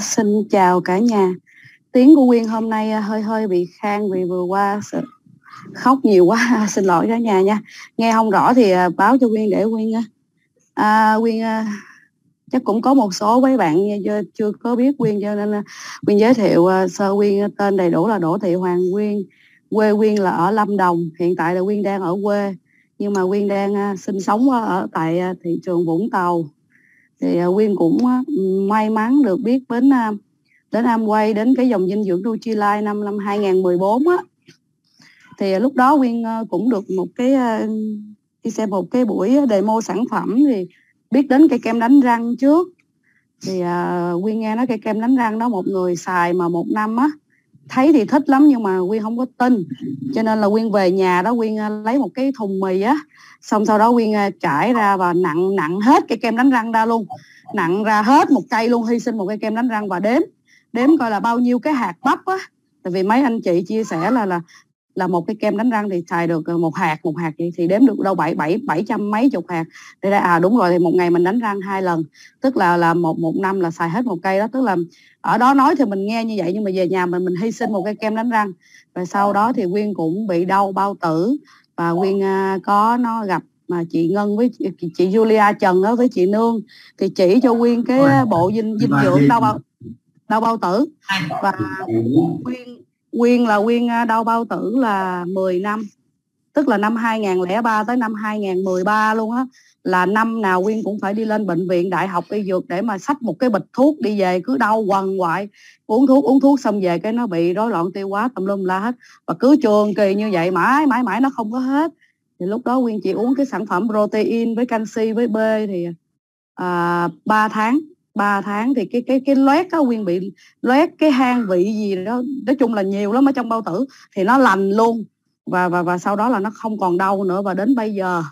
Xin chào cả nhà. Tiếng của Quyên hôm nay hơi bị khang vì vừa qua khóc nhiều quá. Xin lỗi cả nhà nha. Nghe không rõ thì báo cho Quyên để Quyên. Quyên chắc cũng có một số mấy bạn chưa có biết Quyên cho nên Quyên giới thiệu sơ. Quyên tên đầy đủ là Đỗ Thị Hoàng Quyên. Quê Quyên là ở Lâm Đồng. Hiện tại là Quyên đang ở quê, nhưng mà Quyên đang sinh sống ở tại thị trường Vũng Tàu. Thì Quyên cũng may mắn được biết đến Amway, đến cái dòng dinh dưỡng Nutrilite năm 2014 á. Thì lúc đó Quyên cũng được đi xem một cái buổi demo sản phẩm thì biết đến cây kem đánh răng trước. Thì Quyên nghe nói cây kem đánh răng đó một người xài mà một năm á, thấy thì thích lắm nhưng mà Quyên không có tin. Cho nên là Quyên về nhà đó, Quyên lấy một cái thùng mì á, xong sau đó Quyên trải ra và nặng hết cái kem đánh răng ra luôn. Nặng ra hết một cây luôn, hy sinh một cây kem đánh răng và đếm coi là bao nhiêu cái hạt bắp á. Tại vì mấy anh chị chia sẻ là một cái kem đánh răng thì xài được một hạt vậy thì đếm được đâu 700 mấy chục hạt. Thì đúng rồi, thì một ngày mình đánh răng 2 lần, tức là một năm là xài hết một cây đó. Tức là ở đó nói thì mình nghe như vậy nhưng mà về nhà mình hy sinh một cái kem đánh răng. Và sau đó thì Quyên cũng bị đau bao tử và Quyên gặp mà chị Ngân với chị Julia Trần đó với chị Nương thì chỉ cho Quyên cái bộ dinh dưỡng đau bao tử. Và Quyên là Quyên đau bao tử là 10 năm, tức là năm 2003 tới năm 2013 luôn á, là năm nào Quyên cũng phải đi lên Bệnh viện Đại học Y Dược để mà xách một cái bịch thuốc đi về, cứ đau quằn quại, uống thuốc xong về cái nó bị rối loạn tiêu hóa tùm lum la hết, và cứ trường kỳ như vậy mãi nó không có hết. Thì lúc đó Quyên chỉ uống cái sản phẩm protein với canxi với B thì 3 tháng thì cái loét đó, Quyên bị loét cái hang vị gì đó, nói chung là nhiều lắm ở trong bao tử thì nó lành luôn và sau đó là nó không còn đau nữa. Và đến bây giờ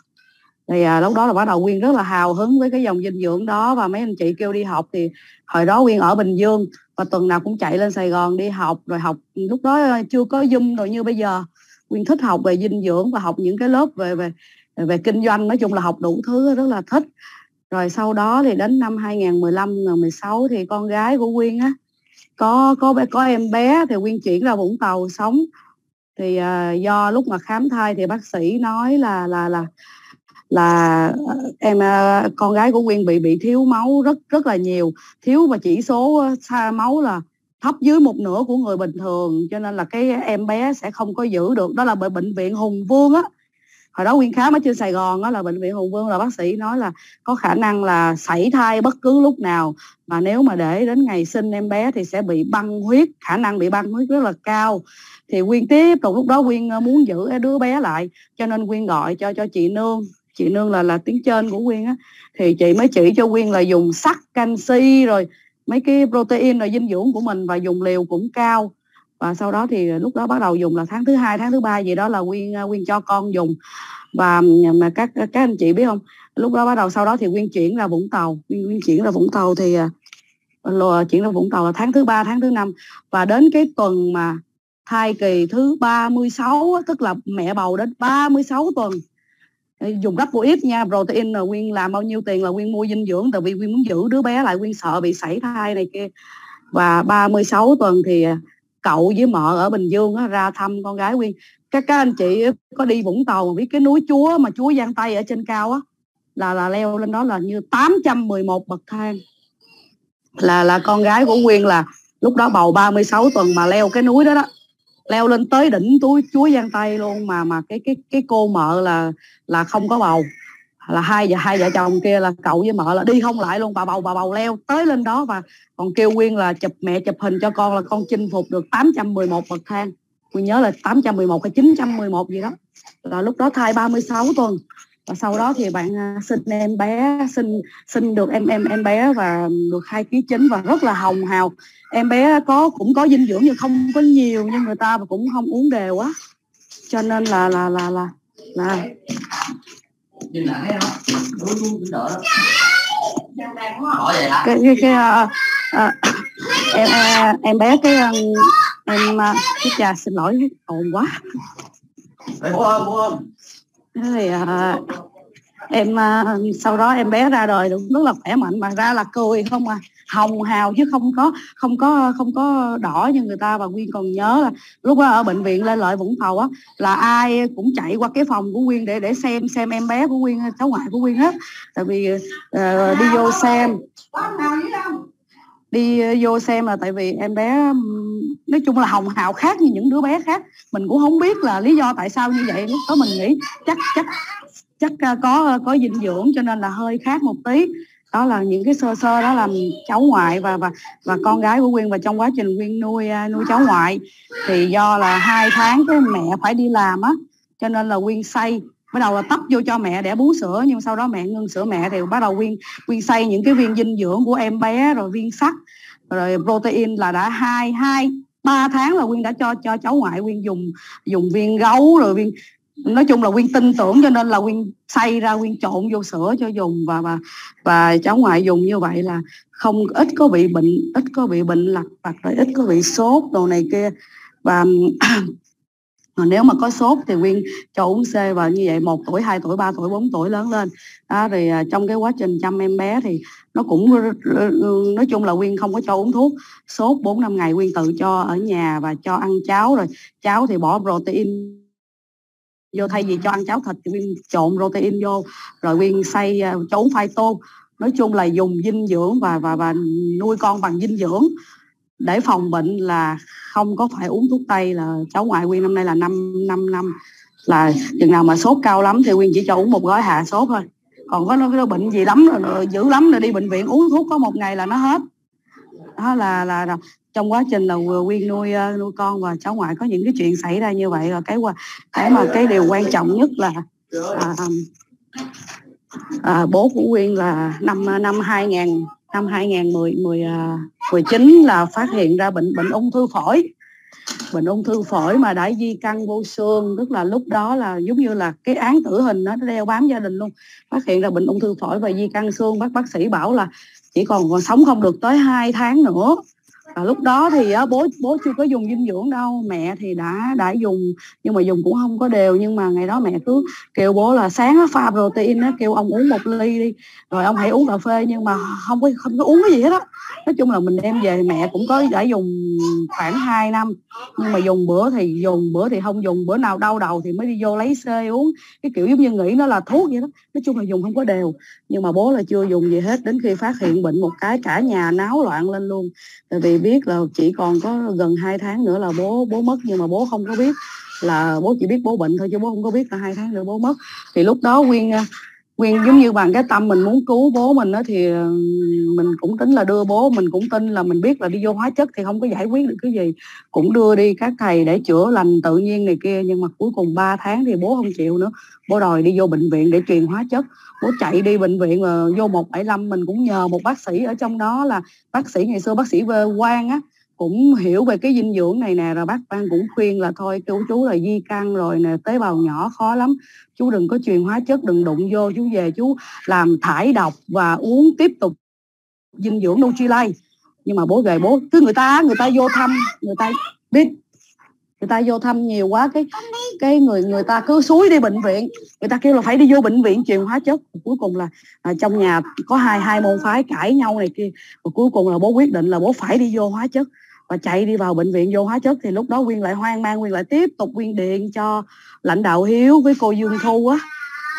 thì lúc đó là bắt đầu Quyên rất là hào hứng với cái dòng dinh dưỡng đó, và mấy anh chị kêu đi học thì hồi đó Quyên ở Bình Dương và tuần nào cũng chạy lên Sài Gòn đi học. Rồi học lúc đó chưa có Zoom rồi như bây giờ, Quyên thích học về dinh dưỡng và học những cái lớp về kinh doanh, nói chung là học đủ thứ rất là thích. Rồi sau đó thì đến năm 2015 rồi 16 thì con gái của Quyên á có em bé thì Quyên chuyển ra Vũng Tàu sống. Thì do lúc mà khám thai thì bác sĩ nói là con gái của Quyên bị thiếu máu rất là nhiều, thiếu mà chỉ số sa máu là thấp dưới 1/2 của người bình thường, cho nên là cái em bé sẽ không có giữ được. Đó là bởi Bệnh viện Hùng Vương á. Hồi đó Quyên khám ở trên Sài Gòn đó, là Bệnh viện Hùng Vương, là bác sĩ nói là có khả năng là sảy thai bất cứ lúc nào, mà nếu mà để đến ngày sinh em bé thì sẽ bị băng huyết, khả năng bị băng huyết rất là cao. Thì Quyên tiếp tục lúc đó Quyên muốn giữ cái đứa bé lại, cho nên Quyên gọi cho chị Nương. Chị Nương là tiếng trên của Quyên á, thì chị mới chỉ cho Quyên là dùng sắt, canxi rồi mấy cái protein rồi dinh dưỡng của mình, và dùng liều cũng cao. Và sau đó thì lúc đó bắt đầu dùng là tháng thứ 2, tháng thứ 3 gì đó là Quyên cho con dùng. Và mà các anh chị biết không, lúc đó bắt đầu sau đó thì Quyên chuyển ra Vũng Tàu. Quyên chuyển ra Vũng Tàu thì chuyển ra Vũng Tàu là tháng thứ 3, tháng thứ 5. Và đến cái tuần mà thai kỳ thứ 36, tức là mẹ bầu đến 36 tuần. Dùng rất vô ít nha, protein là Quyên làm bao nhiêu tiền là Quyên mua dinh dưỡng, tại vì Quyên muốn giữ đứa bé lại, Quyên sợ bị sảy thai này kia. Và 36 tuần thì cậu với mợ ở Bình Dương đó, ra thăm con gái Quyên. Các anh chị có đi Vũng Tàu mà biết cái núi Chúa mà Chúa Giang Tây ở trên cao á, là leo lên đó là như 811 bậc thang. Là con gái của Quyên là lúc đó bầu 36 tuần mà leo cái núi đó, leo lên tới đỉnh túi Chúa Giang Tây luôn, mà cái cô mợ là không có bầu, là hai vợ chồng kia là cậu với mợ là đi không lại luôn. Bà bầu leo tới lên đó và còn kêu Quyên là mẹ chụp hình cho con là con chinh phục được 811 bậc thang. Quyên nhớ là 811 hay 911 gì đó, là lúc đó thai 36 tuần. Và sau đó thì bạn sinh em bé, sinh được em bé và được 2,9 kg và rất là hồng hào. Em bé cũng có dinh dưỡng nhưng không có nhiều như người ta, và cũng không uống đều quá, cho nên là em bé cái xin lỗi ồn quá. Thì, sau đó em bé ra đời đúng rất là khỏe mạnh, mà ra là cười không à, hồng hào chứ không có đỏ như người ta. Và Quyên còn nhớ là lúc đó ở bệnh viện Lê Lợi Vũng Tàu á, là ai cũng chạy qua cái phòng của Quyên để xem em bé của Quyên, cháu ngoại của Quyên hết, tại vì đi vô xem. Đi vô xem là tại vì em bé nói chung là hồng hào khác như những đứa bé khác. Mình cũng không biết là lý do tại sao như vậy. Lúc đó mình nghĩ chắc có dinh dưỡng cho nên là hơi khác một tí. Đó là những cái sơ đó là cháu ngoại và con gái của Quyên. Và trong quá trình Quyên nuôi cháu ngoại thì do là 2 tháng cái mẹ phải đi làm á, cho nên là Quyên xay. Bắt đầu là tấp vô cho mẹ để bú sữa, nhưng sau đó mẹ ngưng sữa mẹ thì bắt đầu Quyên xay những cái viên dinh dưỡng của em bé, rồi viên sắt, rồi protein, là đã 2-3 tháng là Quyên đã cho cháu ngoại Quyên dùng viên gấu, rồi viên, nói chung là Quyên tin tưởng cho nên là Quyên xay ra, Quyên trộn vô sữa cho dùng. Và cháu ngoại dùng như vậy là không, ít có bị bệnh lặt vặt, rồi ít có bị sốt đồ này kia. Và nếu mà có sốt thì Quyên cho uống C, và như vậy 1 tuổi, 2 tuổi, 3 tuổi, 4 tuổi lớn lên. Đó, thì trong cái quá trình chăm em bé thì nó cũng, nói chung là Quyên không có cho uống thuốc. Sốt 4-5 ngày Quyên tự cho ở nhà và cho ăn cháo, rồi cháo thì bỏ protein vô, thay vì cho ăn cháo thịt thì Quyên trộn protein vô, rồi Quyên xay cho uống phai tô. Nói chung là dùng dinh dưỡng và nuôi con bằng dinh dưỡng. Để phòng bệnh là không có phải uống thuốc tây. Là cháu ngoại Quyên năm nay là 5 năm, là chừng nào mà sốt cao lắm thì Quyên chỉ cho uống một gói hạ sốt thôi. Còn có nó bệnh gì lắm rồi, dữ lắm rồi đi bệnh viện uống thuốc có một ngày là nó hết. Đó là trong quá trình là Quyên nuôi con và cháu ngoại có những cái chuyện xảy ra như vậy. Rồi cái mà cái điều quan trọng nhất là bố của Quyên là năm 2019 là phát hiện ra bệnh ung thư phổi. Bệnh ung thư phổi mà đã di căn vô xương, tức là lúc đó là giống như là cái án tử hình nó đeo bám gia đình luôn. Phát hiện ra bệnh ung thư phổi và di căn xương, bác sĩ bảo là chỉ còn sống không được tới 2 tháng nữa. Và lúc đó thì bố chưa có dùng dinh dưỡng đâu, mẹ thì đã dùng, nhưng mà dùng cũng không có đều. Nhưng mà ngày đó mẹ cứ kêu bố là sáng pha protein, kêu ông uống 1 ly đi, rồi ông hãy uống cà phê, nhưng mà không có uống cái gì hết á. Nói chung là mình đem về mẹ cũng có đã dùng khoảng 2 năm, nhưng mà dùng bữa thì không dùng, bữa nào đau đầu thì mới đi vô lấy C uống, cái kiểu giống như nghĩ nó là thuốc vậy đó. Nói chung là dùng không có đều, nhưng mà bố là chưa dùng gì hết. Đến khi phát hiện bệnh một cái cả nhà náo loạn lên luôn, tại vì biết là chỉ còn có gần 2 tháng nữa là bố mất, nhưng mà bố không có biết, là bố chỉ biết bố bệnh thôi chứ bố không có biết là 2 tháng nữa bố mất. Thì lúc đó Quyên giống như bằng cái tâm mình muốn cứu bố mình đó, thì mình cũng tính là đưa bố, mình cũng tin là mình biết là đi vô hóa chất thì không có giải quyết được cái gì, cũng đưa đi các thầy để chữa lành tự nhiên này kia. Nhưng mà cuối cùng 3 tháng thì bố không chịu nữa, bố đòi đi vô bệnh viện để truyền hóa chất. Bố chạy đi bệnh viện mà vô 175, mình cũng nhờ một bác sĩ ở trong đó, là bác sĩ ngày xưa, bác sĩ Vê Quang á, cũng hiểu về cái dinh dưỡng này nè. Rồi bác Quang cũng khuyên là thôi chú là di căn rồi nè, tế bào nhỏ khó lắm, chú đừng có truyền hóa chất, đừng đụng vô, chú về chú làm thải độc và uống tiếp tục dinh dưỡng Nutrilite. Nhưng mà bố về bố cứ người ta vô thăm, người ta vô thăm nhiều quá, cái người ta cứ xúi đi bệnh viện, người ta kêu là phải đi vô bệnh viện truyền hóa chất. Cuối cùng là trong nhà có hai môn phái cãi nhau này kia, và cuối cùng là bố quyết định là bố phải đi vô hóa chất. Và chạy đi vào bệnh viện vô hóa chất thì lúc đó Quyên lại hoang mang, Quyên lại tiếp tục điện cho lãnh đạo Hiếu với cô Dương Thu á,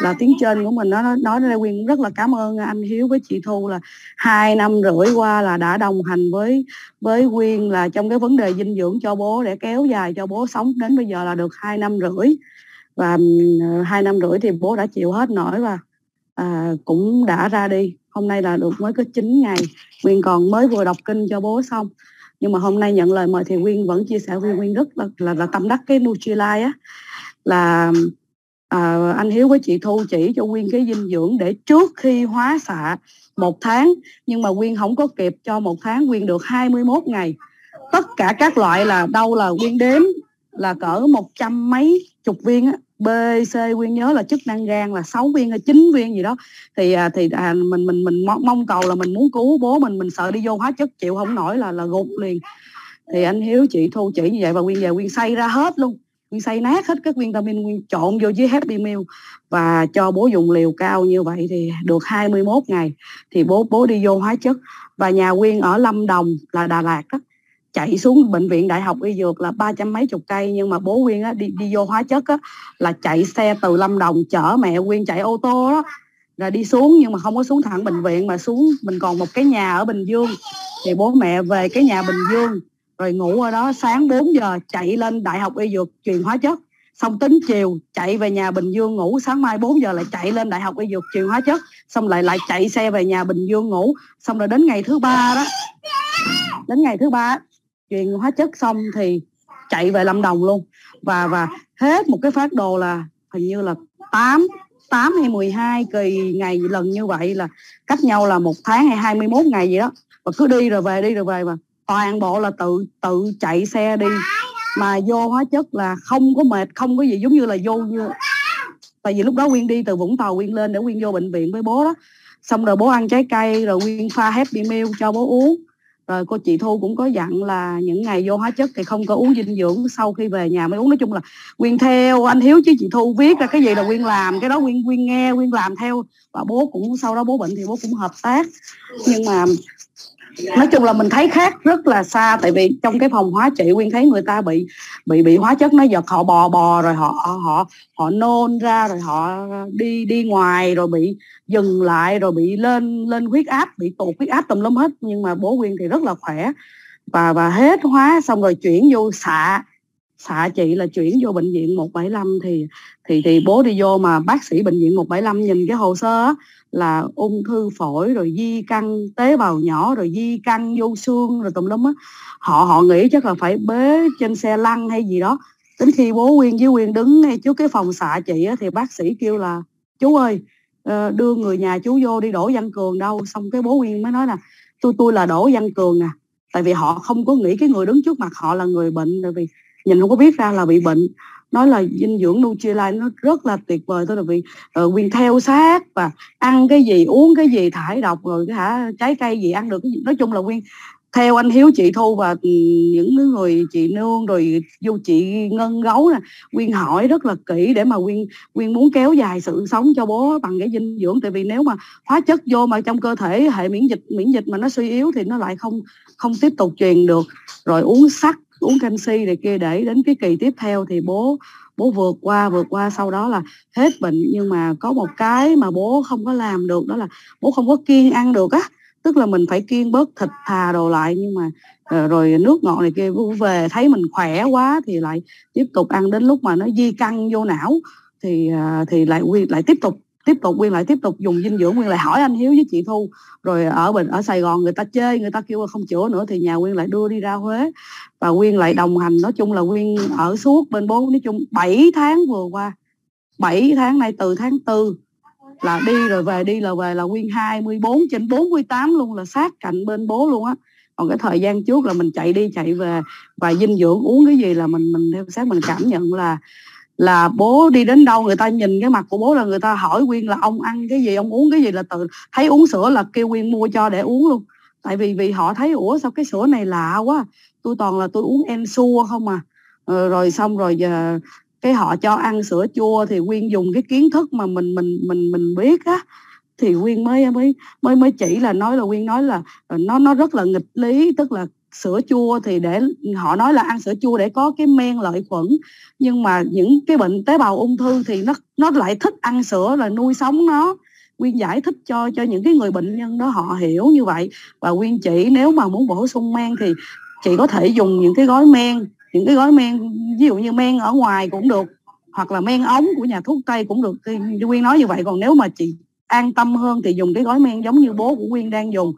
là tiếng trên của mình. Nó nói ra Quyên rất là cảm ơn anh Hiếu với chị Thu, là 2,5 năm qua là đã đồng hành với Quyên là trong cái vấn đề dinh dưỡng cho bố, để kéo dài cho bố sống đến bây giờ là được 2,5 năm. Và 2,5 năm thì bố đã chịu hết nổi và cũng đã ra đi. Hôm nay là được mới có 9 ngày. Quyên còn mới vừa đọc kinh cho bố xong, nhưng mà hôm nay nhận lời mời thì Quyên vẫn chia sẻ. Quyên rất là tâm đắc cái Nutrilite á, là anh Hiếu với chị Thu chỉ cho Quyên cái dinh dưỡng để trước khi hóa xạ 1 tháng, nhưng mà Quyên không có kịp cho 1 tháng, Quyên được 21 ngày. Tất cả các loại là đâu là Quyên đếm là cỡ 100 mấy chục viên á, B, C, Quyên nhớ là chức năng gan là 6 viên hay 9 viên gì đó. Thì mình mong cầu là mình muốn cứu bố mình sợ đi vô hóa chất chịu không nổi là gục liền. Thì anh Hiếu chị Thu chỉ như vậy, và Quyên về Quyên xay ra hết luôn. Quyên xay nát hết các viên vitamin, Quyên trộn vô với Happy Meal và cho bố dùng liều cao như vậy thì được 21 ngày thì bố đi vô hóa chất. Và nhà Quyên ở Lâm Đồng là Đà Lạt đó, chạy xuống Bệnh viện Đại học Y Dược là 300 mấy chục cây, nhưng mà bố Quyên á, đi vô hóa chất á, là chạy xe từ Lâm Đồng chở mẹ Quyên chạy ô tô đó, rồi đi xuống, nhưng mà không có xuống thẳng bệnh viện mà xuống, mình còn một cái nhà ở Bình Dương thì bố mẹ về cái nhà Bình Dương rồi ngủ ở đó, sáng 4 giờ chạy lên Đại học Y Dược truyền hóa chất, xong tính chiều chạy về nhà Bình Dương ngủ, sáng mai 4 giờ lại chạy lên Đại học Y Dược truyền hóa chất, xong lại chạy xe về nhà Bình Dương ngủ, xong rồi đến ngày thứ ba đó, đến ngày thứ ba truyền hóa chất xong thì chạy về Lâm Đồng luôn. Và hết một cái phát đồ là hình như là 8 hay 12 kỳ ngày lần như vậy, là cách nhau là 1 tháng hay 21 ngày gì đó, và cứ đi rồi về, đi rồi về, và toàn bộ là tự chạy xe đi mà vô hóa chất, là không có mệt, không có gì, giống như là vô. Tại vì lúc đó Quyên đi từ Vũng Tàu Quyên lên để Quyên vô bệnh viện với bố đó, xong rồi bố ăn trái cây rồi Quyên pha Happy Meal cho bố uống. Rồi cô chị Thu cũng có dặn là những ngày vô hóa chất thì không có uống dinh dưỡng, sau khi về nhà mới uống. Nói chung là Quyên theo anh Hiếu chứ chị Thu viết ra cái gì là Quyên làm cái đó, Quyên nghe, Quyên làm theo. Và bố cũng sau đó bố bệnh thì bố cũng hợp tác. Nhưng mà nói chung là mình thấy khác rất là xa, tại vì trong cái phòng hóa trị Quyên thấy người ta bị hóa chất nó giật, họ bò rồi họ nôn ra, rồi họ đi ngoài, rồi bị dừng lại, rồi bị lên huyết áp, bị tụt huyết áp tùm lum hết. Nhưng mà bố Quyên thì rất là khỏe và hết hóa xong rồi chuyển vô xạ chị là chuyển vô bệnh viện 175 thì bố đi vô mà bác sĩ bệnh viện 175 nhìn cái hồ sơ á, là ung thư phổi rồi di căn tế bào nhỏ rồi di căn vô xương rồi tùm lum á, họ nghĩ chắc là phải bế trên xe lăn hay gì đó. Đến khi bố Quyên với Quyên đứng ngay trước cái phòng xạ chị á, thì bác sĩ kêu là chú ơi đưa người nhà chú vô đi, Đỗ Văn Cường đâu. Xong cái bố Quyên mới nói là tôi là Đỗ Văn Cường nè, tại vì họ không có nghĩ cái người đứng trước mặt họ là người bệnh, tại vì nhìn không có biết ra là bị bệnh. Nói là dinh dưỡng Nutrilite nó rất là tuyệt vời, tức là vì Quyên theo sát và ăn cái gì uống cái gì, thải độc rồi trái cây gì ăn được cái gì. Nói chung là Quyên theo anh Hiếu chị Thu và những người chị Nương rồi vô chị Ngân Gấu nè, Quyên hỏi rất là kỹ để mà Quyên muốn kéo dài sự sống cho bố bằng cái dinh dưỡng. Tại vì nếu mà hóa chất vô mà trong cơ thể hệ miễn dịch mà nó suy yếu thì nó lại không tiếp tục truyền được. Rồi uống sắt, uống canxi này kia để đến cái kỳ tiếp theo thì bố vượt qua sau đó là hết bệnh. Nhưng mà có một cái mà bố không có làm được, đó là bố không có kiêng ăn được á, tức là mình phải kiêng bớt thịt thà đồ lại. Nhưng mà rồi nước ngọt này kia, bố về thấy mình khỏe quá thì lại tiếp tục ăn, đến lúc mà nó di căn vô não thì lại tiếp tục Quyên lại tiếp tục dùng dinh dưỡng. Quyên lại hỏi anh Hiếu với chị Thu, rồi ở Sài Gòn người ta chê, người ta kêu không chữa nữa thì nhà Quyên lại đưa đi ra Huế và Quyên lại đồng hành. Nói chung là Quyên ở suốt bên bố, nói chung 7 tháng vừa qua, 7 tháng nay từ tháng 4 là đi rồi về, đi rồi về, là Quyên 24/48 luôn, là sát cạnh bên bố luôn á. Còn cái thời gian trước là mình chạy đi chạy về, và dinh dưỡng uống cái gì là mình theo sát, mình cảm nhận là bố đi đến đâu người ta nhìn cái mặt của bố là người ta hỏi Quyên là ông ăn cái gì, ông uống cái gì, là tự thấy uống sữa là kêu Quyên mua cho để uống luôn. Tại vì họ thấy ủa sao cái sữa này lạ quá, tôi toàn là tôi uống Ensure không à. Rồi xong rồi giờ cái họ cho ăn sữa chua thì Quyên dùng cái kiến thức mà mình biết á, thì Quyên mới chỉ là nói là Quyên nói là nó rất là nghịch lý, tức là sữa chua thì để họ nói là ăn sữa chua để có cái men lợi khuẩn, nhưng mà những cái bệnh tế bào ung thư thì nó lại thích ăn sữa rồi nuôi sống nó. Quyên giải thích cho những cái người bệnh nhân đó họ hiểu như vậy. Và Quyên chỉ nếu mà muốn bổ sung men thì chị có thể dùng những cái gói men, ví dụ như men ở ngoài cũng được, hoặc là men ống của nhà thuốc tây cũng được. Quyên nói như vậy, còn nếu mà chị an tâm hơn thì dùng cái gói men giống như bố của Quyên đang dùng.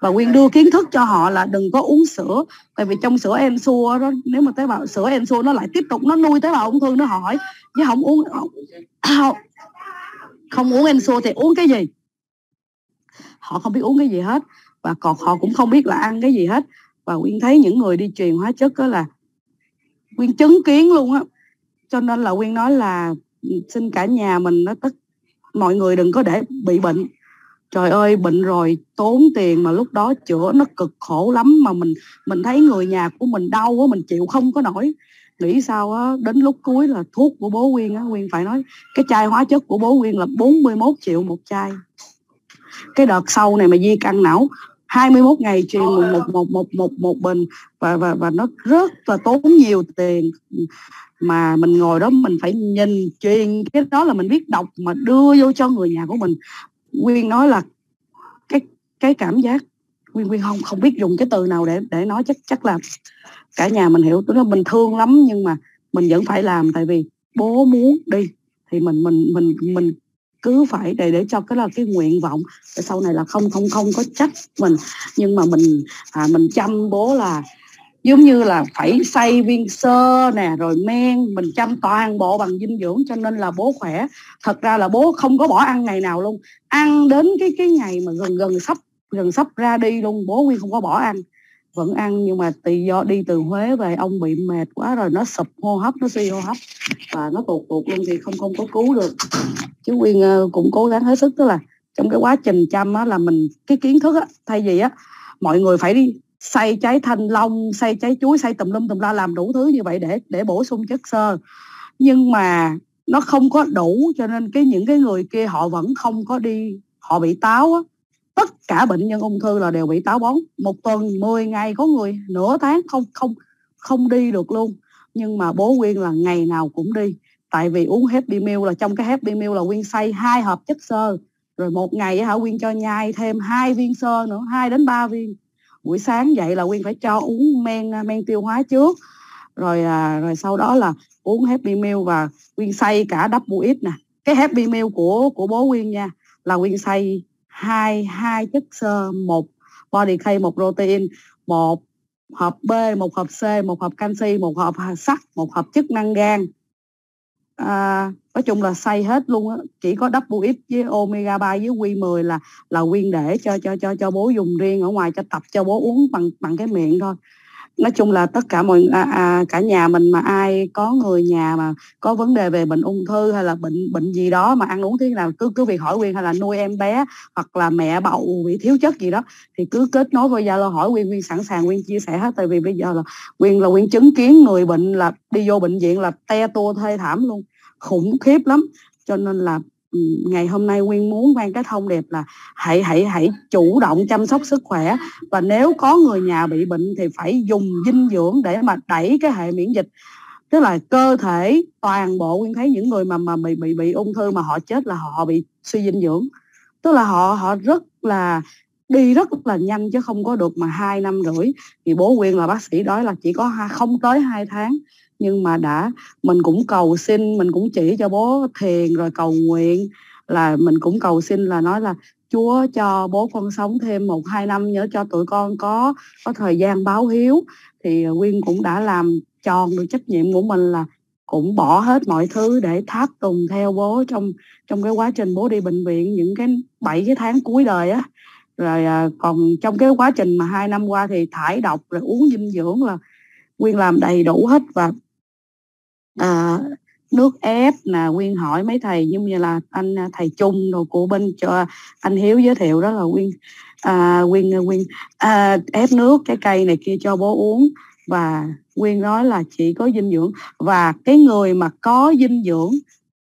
Và Quyên đưa kiến thức cho họ là đừng có uống sữa, tại vì trong sữa Ensure đó, nếu mà tế bào sữa Ensure nó lại tiếp tục nó nuôi tế bào ung thư, nó hỏi chứ không uống Ensure thì uống cái gì. Họ không biết uống cái gì hết, và còn họ cũng không biết là ăn cái gì hết. Và Quyên thấy những người đi truyền hóa chất đó là Quyên chứng kiến luôn á, cho nên là Quyên nói là xin cả nhà mình, mọi người đừng có để bị bệnh. Trời ơi, bệnh rồi tốn tiền mà lúc đó chữa nó cực khổ lắm, mà mình thấy người nhà của mình đau á, mình chịu không có nổi. nghĩ sao á, đến lúc cuối là thuốc của bố Quyên á, Quyên phải nói cái chai hóa chất của bố Quyên là 41 triệu một chai. Cái đợt sau này mà di căn não 21 ngày truyền một bình và nó rất là tốn nhiều tiền, mà mình ngồi đó mình phải nhìn truyền cái đó là mình biết đọc mà đưa vô cho người nhà của mình. Quyên nói là cái cảm giác Quyên không biết dùng cái từ nào để nói, chắc là cả nhà mình hiểu. Tức là mình thương lắm nhưng mà mình vẫn phải làm, tại vì bố muốn đi thì mình cứ phải để cho cái là cái nguyện vọng để sau này là không có trách mình, nhưng mà mình chăm bố là giống như là phải xay viên sơ nè, rồi men, mình chăm toàn bộ bằng dinh dưỡng cho nên là bố khỏe. Thật ra là bố không có bỏ ăn ngày nào luôn, ăn đến cái ngày mà gần sắp ra đi luôn, bố Quyên không có bỏ ăn, vẫn ăn, nhưng mà do đi từ Huế về ông bị mệt quá rồi nó sụp hô hấp, nó suy hô hấp và nó tuột luôn thì không có cứu được. Chứ Quyên cũng cố gắng hết sức, tức là trong cái quá trình chăm á, là mình cái kiến thức á, thay vì á mọi người phải đi xay trái thanh long, xay trái chuối, xay tùm la, làm đủ thứ như vậy để bổ sung chất xơ, nhưng mà nó không có đủ, cho nên những người kia họ vẫn không có đi, họ bị táo á. Tất cả bệnh nhân ung thư là đều bị táo bón, một tuần 10 ngày có người nửa tháng không đi được luôn. Nhưng mà bố Quyên là ngày nào cũng đi, tại vì uống Happy Meal, là trong cái Happy Meal là Quyên xay 2 hộp chất xơ, rồi một ngày hả Quyên cho nhai thêm 2 viên xơ nữa, 2 đến 3 viên. Buổi sáng dậy là Quyên phải cho uống men tiêu hóa trước, rồi sau đó là uống Happy Meal, và Quyên xay cả double it nè. Cái Happy Meal của bố Quyên nha là Quyên xay 2 chất xơ, 1 body clay, 1 protein, 1 hộp B, 1 hộp C, 1 hộp canxi, 1 hộp sắt, 1 hộp chức năng gan. Nói chung là xay hết luôn á, chỉ có double X với omega 3 với Q10 là Quyên để cho bố dùng riêng ở ngoài, cho tập cho bố uống bằng cái miệng thôi. Nói chung là tất cả mọi cả nhà mình mà ai có người nhà mà có vấn đề về bệnh ung thư hay là bệnh gì đó mà ăn uống thế nào, cứ việc hỏi Quyên, hay là nuôi em bé hoặc là mẹ bầu bị thiếu chất gì đó thì cứ kết nối với Zalo hỏi Quyên sẵn sàng, Quyên chia sẻ hết. Tại vì bây giờ là Quyên chứng kiến người bệnh là đi vô bệnh viện là te tua thê thảm luôn, khủng khiếp lắm. Cho nên là ngày hôm nay Quyên muốn mang cái thông điệp là hãy chủ động chăm sóc sức khỏe, và nếu có người nhà bị bệnh thì phải dùng dinh dưỡng để mà đẩy cái hệ miễn dịch. Tức là cơ thể toàn bộ, Quyên thấy những người mà bị ung thư mà họ chết là họ bị suy dinh dưỡng, tức là họ rất là đi rất là nhanh chứ không có được mà 2 năm rưỡi. Thì bố Quyên là bác sĩ nói là chỉ có không tới 2 tháng, nhưng mà mình cũng cầu xin, mình cũng chỉ cho bố thiền rồi cầu nguyện, là mình cũng cầu xin là nói là Chúa cho bố con sống thêm 1-2 năm, nhớ cho tụi con có thời gian báo hiếu. Thì Quyên cũng đã làm tròn được trách nhiệm của mình, là cũng bỏ hết mọi thứ để tháp tùng theo bố trong cái quá trình bố đi bệnh viện những cái 7 cái tháng cuối đời á. Rồi còn trong cái quá trình mà 2 năm qua thì thải độc rồi uống dinh dưỡng là Quyên làm đầy đủ hết. Và nước ép là Quyên hỏi mấy thầy, giống như là anh thầy Trung đồ của bên cho anh Hiếu giới thiệu đó, là Quyên ép nước trái cây này kia cho bố uống. Và Quyên nói là chỉ có dinh dưỡng, và cái người mà có dinh dưỡng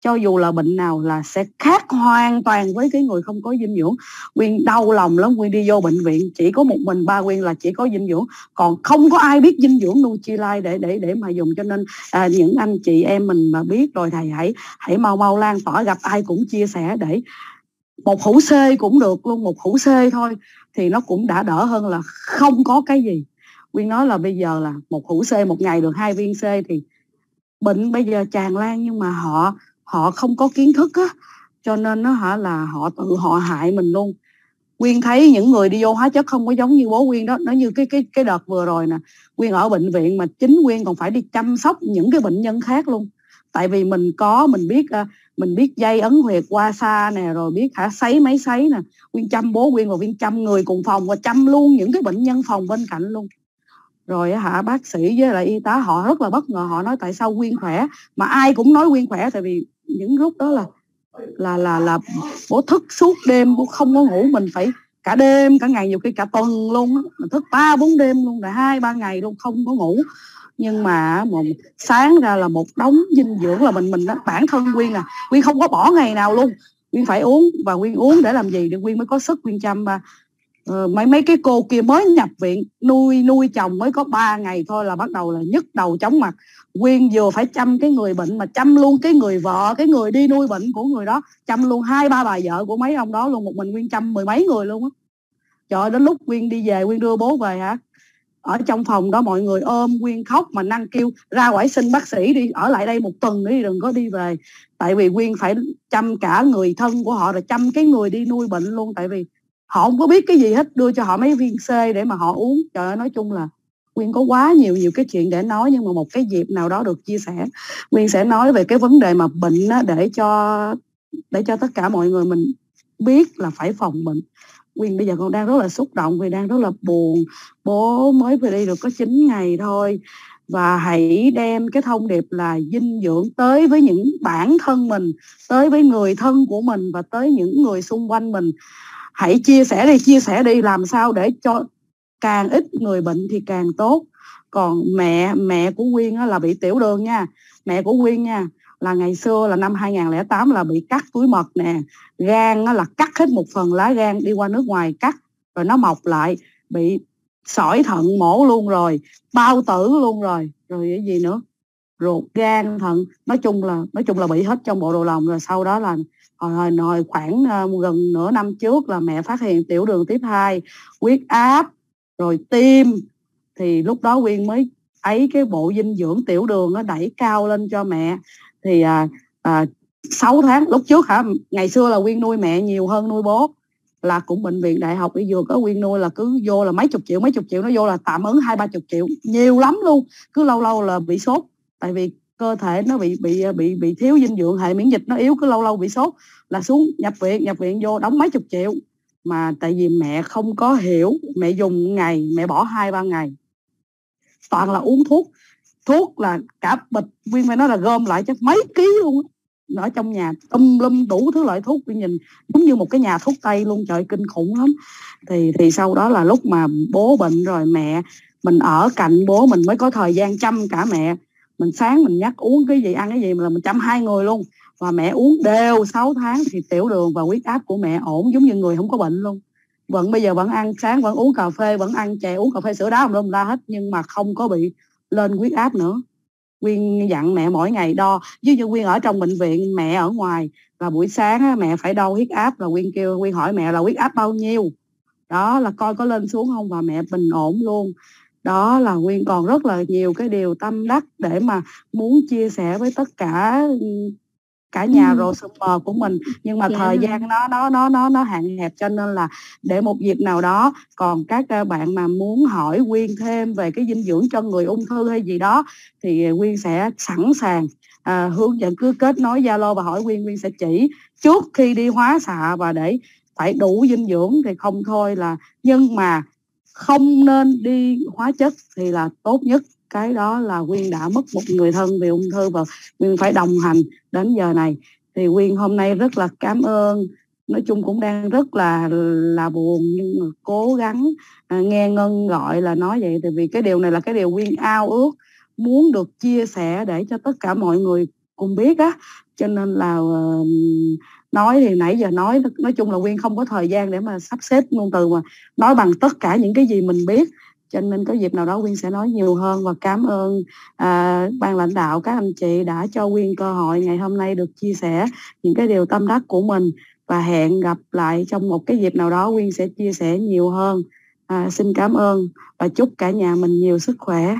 cho dù là bệnh nào là sẽ khác hoàn toàn với cái người không có dinh dưỡng. Quyên đau lòng lắm, Quyên đi vô bệnh viện chỉ có một mình ba Quyên là chỉ có dinh dưỡng, còn không có ai biết dinh dưỡng Nutrilite để mà dùng. Cho nên những anh chị em mình mà biết rồi thầy hãy mau lan tỏa, gặp ai cũng chia sẻ, để một hũ C cũng được luôn, một hũ C thôi thì nó cũng đã đỡ hơn là không có cái gì. Quyên nói là bây giờ là một hũ C, một ngày được 2 viên C, thì bệnh bây giờ tràn lan nhưng mà họ không có kiến thức á, cho nên họ tự họ hại mình luôn. Quyên thấy những người đi vô hóa chất không có giống như bố Quyên đó, nó như cái đợt vừa rồi nè, Quyên ở bệnh viện mà chính Quyên còn phải đi chăm sóc những cái bệnh nhân khác luôn. Tại vì mình biết dây ấn huyệt qua xa nè, rồi biết sấy máy sấy nè, Quyên chăm bố Quyên và Quyên chăm người cùng phòng và chăm luôn những cái bệnh nhân phòng bên cạnh luôn. Rồi bác sĩ với lại y tá họ rất là bất ngờ, họ nói tại sao Quyên khỏe, mà ai cũng nói Quyên khỏe. Tại vì những lúc đó là bố thức suốt đêm, bố không có ngủ, mình phải cả đêm cả ngày, nhiều khi cả tuần luôn, mình thức 3-4 đêm luôn, là 2-3 ngày luôn không có ngủ. nhưng mà sáng ra là một đống dinh dưỡng là mình đó. Bản thân Quyên à, Quyên không có bỏ ngày nào luôn, Quyên phải uống, và Quyên uống để làm gì? Để Quyên mới có sức Quyên chăm mấy cái cô kia mới nhập viện nuôi chồng mới có 3 ngày thôi là bắt đầu là nhức đầu chóng mặt. Quyên vừa phải chăm cái người bệnh mà chăm luôn cái người vợ, cái người đi nuôi bệnh của người đó, chăm luôn 2-3 bà vợ của mấy ông đó luôn, một mình Quyên chăm 10 mấy người luôn á. Trời ơi, đến lúc Quyên đi về, Quyên đưa bố về hả, ở trong phòng đó mọi người ôm Quyên khóc mà năng kêu ra ngoài xin bác sĩ đi, ở lại đây 1 tuần nữa đi, đừng có đi về. Tại vì Quyên phải chăm cả người thân của họ rồi chăm cái người đi nuôi bệnh luôn, tại vì họ không có biết cái gì hết, đưa cho họ mấy viên C để mà họ uống. Trời ơi, nói chung là Quyên có quá nhiều cái chuyện để nói, nhưng mà một cái dịp nào đó được chia sẻ, Quyên sẽ nói về cái vấn đề mà bệnh á, để cho tất cả mọi người mình biết là phải phòng bệnh. Quyên bây giờ con đang rất là xúc động vì đang rất là buồn. Bố mới về đi được có 9 ngày thôi. Và hãy đem cái thông điệp là dinh dưỡng tới với những bản thân mình, tới với người thân của mình và tới những người xung quanh mình. Hãy chia sẻ đi làm sao để cho càng ít người bệnh thì càng tốt. Còn mẹ của Quyên là bị tiểu đường nha. Mẹ của Quyên nha, là ngày xưa là năm 2008 là bị cắt túi mật nè, gan là cắt hết một phần lá gan, đi qua nước ngoài cắt rồi nó mọc lại, bị sỏi thận mổ luôn rồi, bao tử luôn rồi, rồi cái gì nữa, ruột gan thận, nói chung là bị hết trong bộ đồ lòng. Rồi sau đó là hồi khoảng gần nửa năm trước là mẹ phát hiện tiểu đường tiếp 2, huyết áp, rồi tim, thì lúc đó Quyên mới ấy cái bộ dinh dưỡng tiểu đường nó đẩy cao lên cho mẹ. Thì 6 tháng lúc trước hả, ngày xưa là Quyên nuôi mẹ nhiều hơn nuôi bố, là cũng bệnh viện Đại học Y Dược có Quyên nuôi, là cứ vô là mấy chục triệu nó vô là tạm ứng 20-30 triệu nhiều lắm luôn, cứ lâu là bị sốt, tại vì cơ thể nó bị thiếu dinh dưỡng, hệ miễn dịch nó yếu, cứ lâu bị sốt là xuống nhập viện vô đóng mấy chục triệu. Mà tại vì mẹ không có hiểu, mẹ dùng ngày mẹ bỏ 2-3 ngày, toàn là uống thuốc là cả bịch, Quyên phải nói là gom lại chắc mấy ký luôn ở trong nhà, lum đủ thứ loại thuốc, Quyên nhìn giống như một cái nhà thuốc tây luôn, trời kinh khủng lắm. Thì sau đó là lúc mà bố bệnh rồi, mẹ mình ở cạnh bố mình mới có thời gian chăm cả mẹ mình. Sáng mình nhắc uống cái gì ăn cái gì là mình chăm 2 người luôn, và mẹ uống đều 6 tháng thì tiểu đường và huyết áp của mẹ ổn, giống như người không có bệnh luôn. Vẫn bây giờ vẫn ăn sáng, vẫn uống cà phê, vẫn ăn chè, uống cà phê sữa đá không ra hết, nhưng mà không có bị lên huyết áp nữa. Quyên dặn mẹ mỗi ngày đo, chứ như Quyên ở trong bệnh viện, mẹ ở ngoài, là buổi sáng mẹ phải đo huyết áp, là Quyên kêu, Quyên hỏi mẹ là huyết áp bao nhiêu, đó là coi có lên xuống không, và mẹ bình ổn luôn. Đó là Quyên còn rất là nhiều cái điều tâm đắc để mà muốn chia sẻ với tất cả nhà rồi sum mờ của mình, nhưng mà thời gian nó hạn hẹp, cho nên là để một dịp nào đó. Còn các bạn mà muốn hỏi Quyên thêm về cái dinh dưỡng cho người ung thư hay gì đó thì Quyên sẽ sẵn sàng hướng dẫn, cứ kết nối Zalo và hỏi Quyên sẽ chỉ trước khi đi hóa xạ, và để phải đủ dinh dưỡng thì không thôi là, nhưng mà không nên đi hóa chất thì là tốt nhất. Cái đó là Quyên đã mất một người thân vì ung thư và Quyên phải đồng hành đến giờ này. Thì Quyên hôm nay rất là cảm ơn, nói chung cũng đang rất là buồn, nhưng mà cố gắng nghe Ngân gọi là nói vậy, tại vì cái điều này là cái điều Quyên ao ước muốn được chia sẻ để cho tất cả mọi người cùng biết á, cho nên là nói thì nãy giờ nói chung là Quyên không có thời gian để mà sắp xếp ngôn từ mà nói bằng tất cả những cái gì mình biết, cho nên có dịp nào đó Quyên sẽ nói nhiều hơn. Và cảm ơn ban lãnh đạo các anh chị đã cho Quyên cơ hội ngày hôm nay được chia sẻ những cái điều tâm đắc của mình, và hẹn gặp lại trong một cái dịp nào đó Quyên sẽ chia sẻ nhiều hơn. Xin cảm ơn và chúc cả nhà mình nhiều sức khỏe.